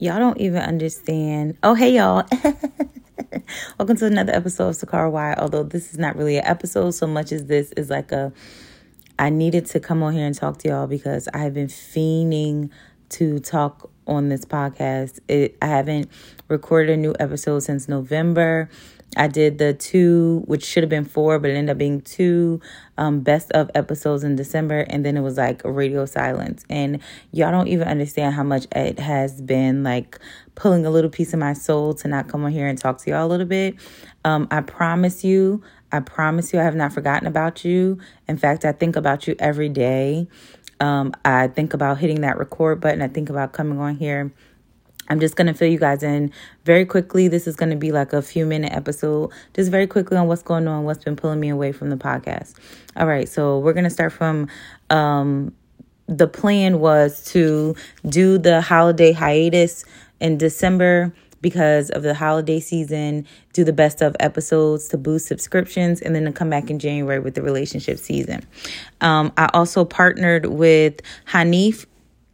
Y'all don't even understand. Oh, hey, y'all. Welcome to another episode of Sakara Why, although this is not really an episode so much as this is like I needed to come on here and talk to y'all because I have been fiending to talk on this podcast. I haven't recorded a new episode since November. I did the 2, which should have been 4, but it ended up being 2 best of episodes in December. And then it was like radio silence. And y'all don't even understand how much it has been like pulling a little piece of my soul to not come on here and talk to y'all a little bit. I promise you, I have not forgotten about you. In fact, I think about you every day. I think about hitting that record button. I think about coming on here. I'm just going to fill you guys in very quickly. This is going to be like a few minute episode, just very quickly on what's going on, what's been pulling me away from the podcast. All right. So we're going to start from the plan was to do the holiday hiatus in December because of the holiday season, do the best of episodes to boost subscriptions, and then to come back in January with the relationship season. I also partnered with Hanif,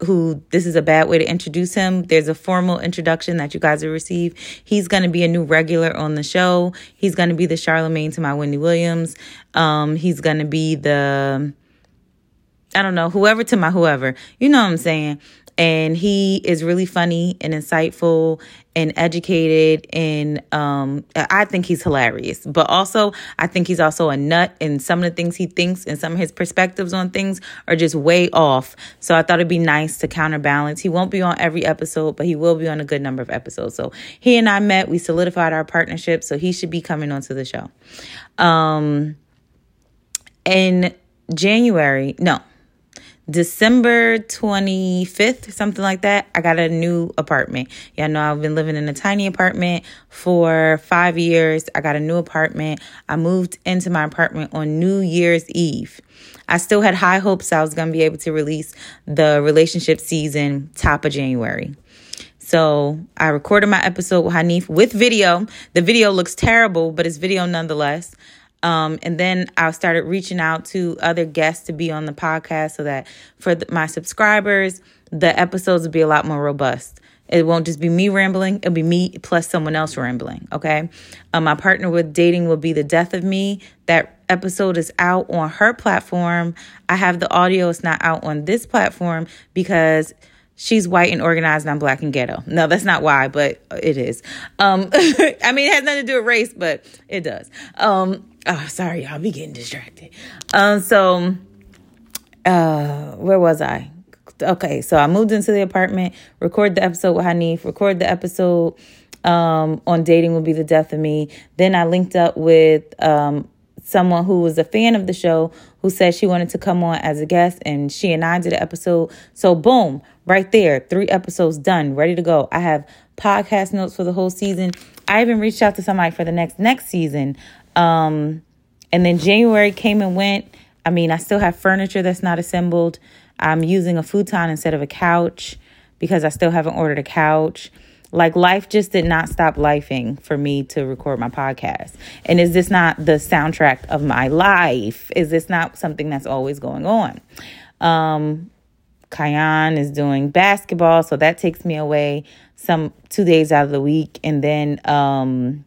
who this is a bad way to introduce him. There's a formal introduction that you guys will receive. He's going to be a new regular on the show. He's going to be the Charlamagne to my Wendy Williams. He's going to be the, I don't know, whoever to my whoever. You know what I'm saying? And he is really funny and insightful and educated. And I think he's hilarious. But also, I think he's also a nut. And some of the things he thinks and some of his perspectives on things are just way off. So I thought it'd be nice to counterbalance. He won't be on every episode, but he will be on a good number of episodes. So he and I met. We solidified our partnership. So he should be coming onto the show. In January, no. December 25th, something like that, I got a new apartment. Y'all know I've been living in a tiny apartment for 5 years. I got a new apartment. I moved into my apartment on New Year's Eve. I still had high hopes I was going to be able to release the relationship season top of January. So I recorded my episode with Hanif with video. The video looks terrible, but it's video nonetheless. And then I started reaching out to other guests to be on the podcast so that for my subscribers, the episodes will be a lot more robust. It won't just be me rambling. It'll be me plus someone else rambling. Okay. I partnered with Dating Will Be the Death of Me. That episode is out on her platform. I have the audio. It's not out on this platform because she's white and organized and I'm black and ghetto. No, that's not why, but it is. I mean, it has nothing to do with race, but it does. Oh, sorry, y'all be getting distracted. Where was I? Okay, so I moved into the apartment, record the episode with Hanif, record the episode on Dating Will Be the Death of Me. Then I linked up with someone who was a fan of the show who said she wanted to come on as a guest, and she and I did an episode. So boom, right there, 3 episodes done, ready to go. I have podcast notes for the whole season. I even reached out to somebody for the next season. And then January came and went. I mean, I still have furniture that's not assembled. I'm using a futon instead of a couch because I still haven't ordered a couch. Like, life just did not stop lifing for me to record my podcast. And is this not the soundtrack of my life? Is this not something that's always going on? Kayana is doing basketball, so that takes me away some 2 days out of the week. And then,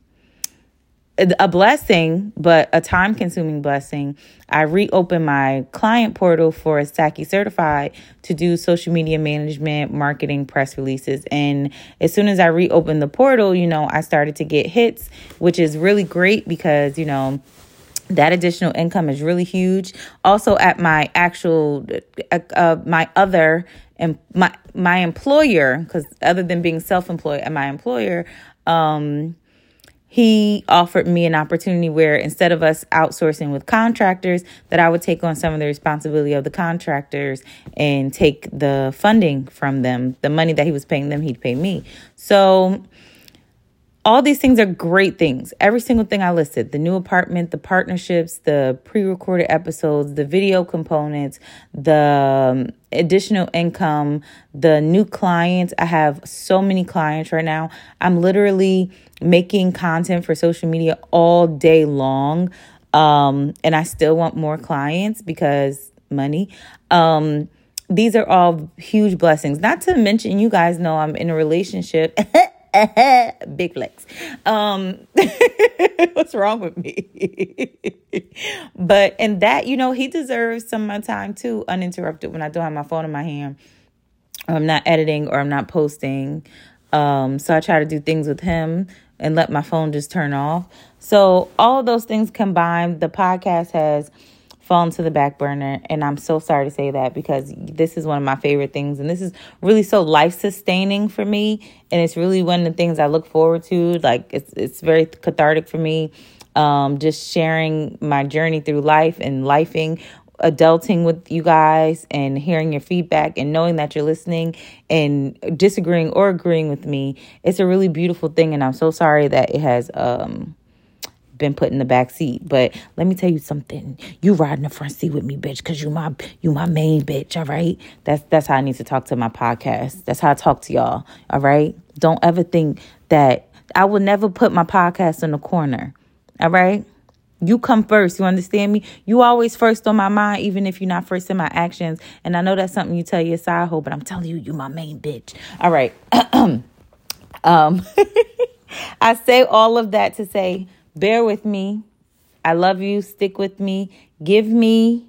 a blessing, but a time-consuming blessing. I reopened my client portal for SACI Certified to do social media management, marketing, press releases. And as soon as I reopened the portal, you know, I started to get hits, which is really great because, you know, that additional income is really huge. Also, at my actual, my other, and my employer, because other than being self-employed at my employer, he offered me an opportunity where instead of us outsourcing with contractors, that I would take on some of the responsibility of the contractors and take the funding from them. The money that he was paying them, he'd pay me. So all these things are great things. Every single thing I listed, the new apartment, the partnerships, the pre-recorded episodes, the video components, the additional income, the new clients. I have so many clients right now. I'm literally making content for social media all day long. And I still want more clients because money. these are all huge blessings. Not to mention, you guys know I'm in a relationship. Big flex. What's wrong with me? But, and that, you know, he deserves some of my time too, uninterrupted, when I don't have my phone in my hand. I'm not editing or I'm not posting. So I try to do things with him and let my phone just turn off. So all of those things combined, the podcast has fallen to the back burner. And I'm so sorry to say that, because this is one of my favorite things. And this is really so life-sustaining for me. And it's really one of the things I look forward to. Like, it's very cathartic for me. Just sharing my journey through life and lifing, adulting with you guys, and hearing your feedback and knowing that you're listening and disagreeing or agreeing with me. It's a really beautiful thing. And I'm so sorry that it has been put in the back seat. But let me tell you something. You riding the front seat with me, bitch, because you my main bitch. All right. That's how I need to talk to my podcast. That's how I talk to y'all. All right. Don't ever think that I will never put my podcast in the corner. All right. You come first. You understand me? You always first on my mind, even if you're not first in my actions. And I know that's something you tell your side hoe, but I'm telling you, you my main bitch. All right. I say all of that to say, bear with me. I love you. Stick with me. Give me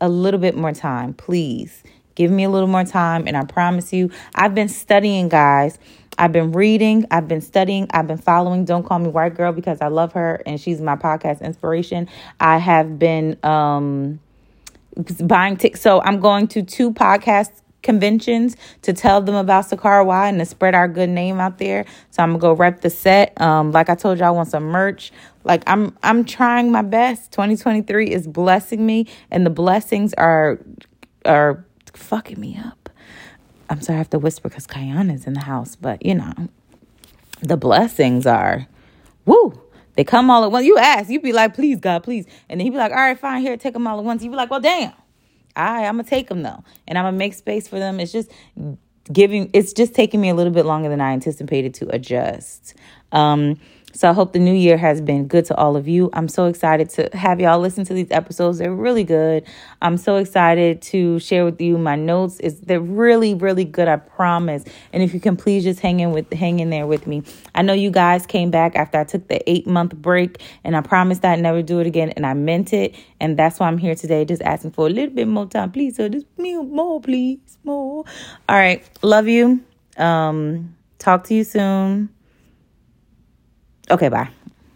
a little bit more time, please. Give me a little more time. And I promise you, I've been studying, guys. I've been reading, I've been studying, I've been following Don't Call Me White Girl, because I love her and she's my podcast inspiration. I have been buying tickets. So I'm going to 2 podcast conventions to tell them about Sakara Why and to spread our good name out there. So I'm going to go rep the set. Like I told you, I want some merch. Like I'm trying my best. 2023 is blessing me, and the blessings are fucking me up. I'm sorry I have to whisper because Kayana's in the house, but you know, the blessings are, woo, they come all at once. You ask, you be like, please, God, please. And then he be like, all right, fine, here, take them all at once. You be like, well, damn, all right, I'm going to take them though. And I'm going to make space for them. It's just taking me a little bit longer than I anticipated to adjust. So I hope the new year has been good to all of you. I'm so excited to have y'all listen to these episodes. They're really good. I'm so excited to share with you my notes. They're really, really good, I promise. And if you can, please just hang in there with me. I know you guys came back after I took the 8-month break, and I promised I'd never do it again, and I meant it. And that's why I'm here today, just asking for a little bit more time, please. So just more, please, more. All right. Love you. Talk to you soon. Okay, bye.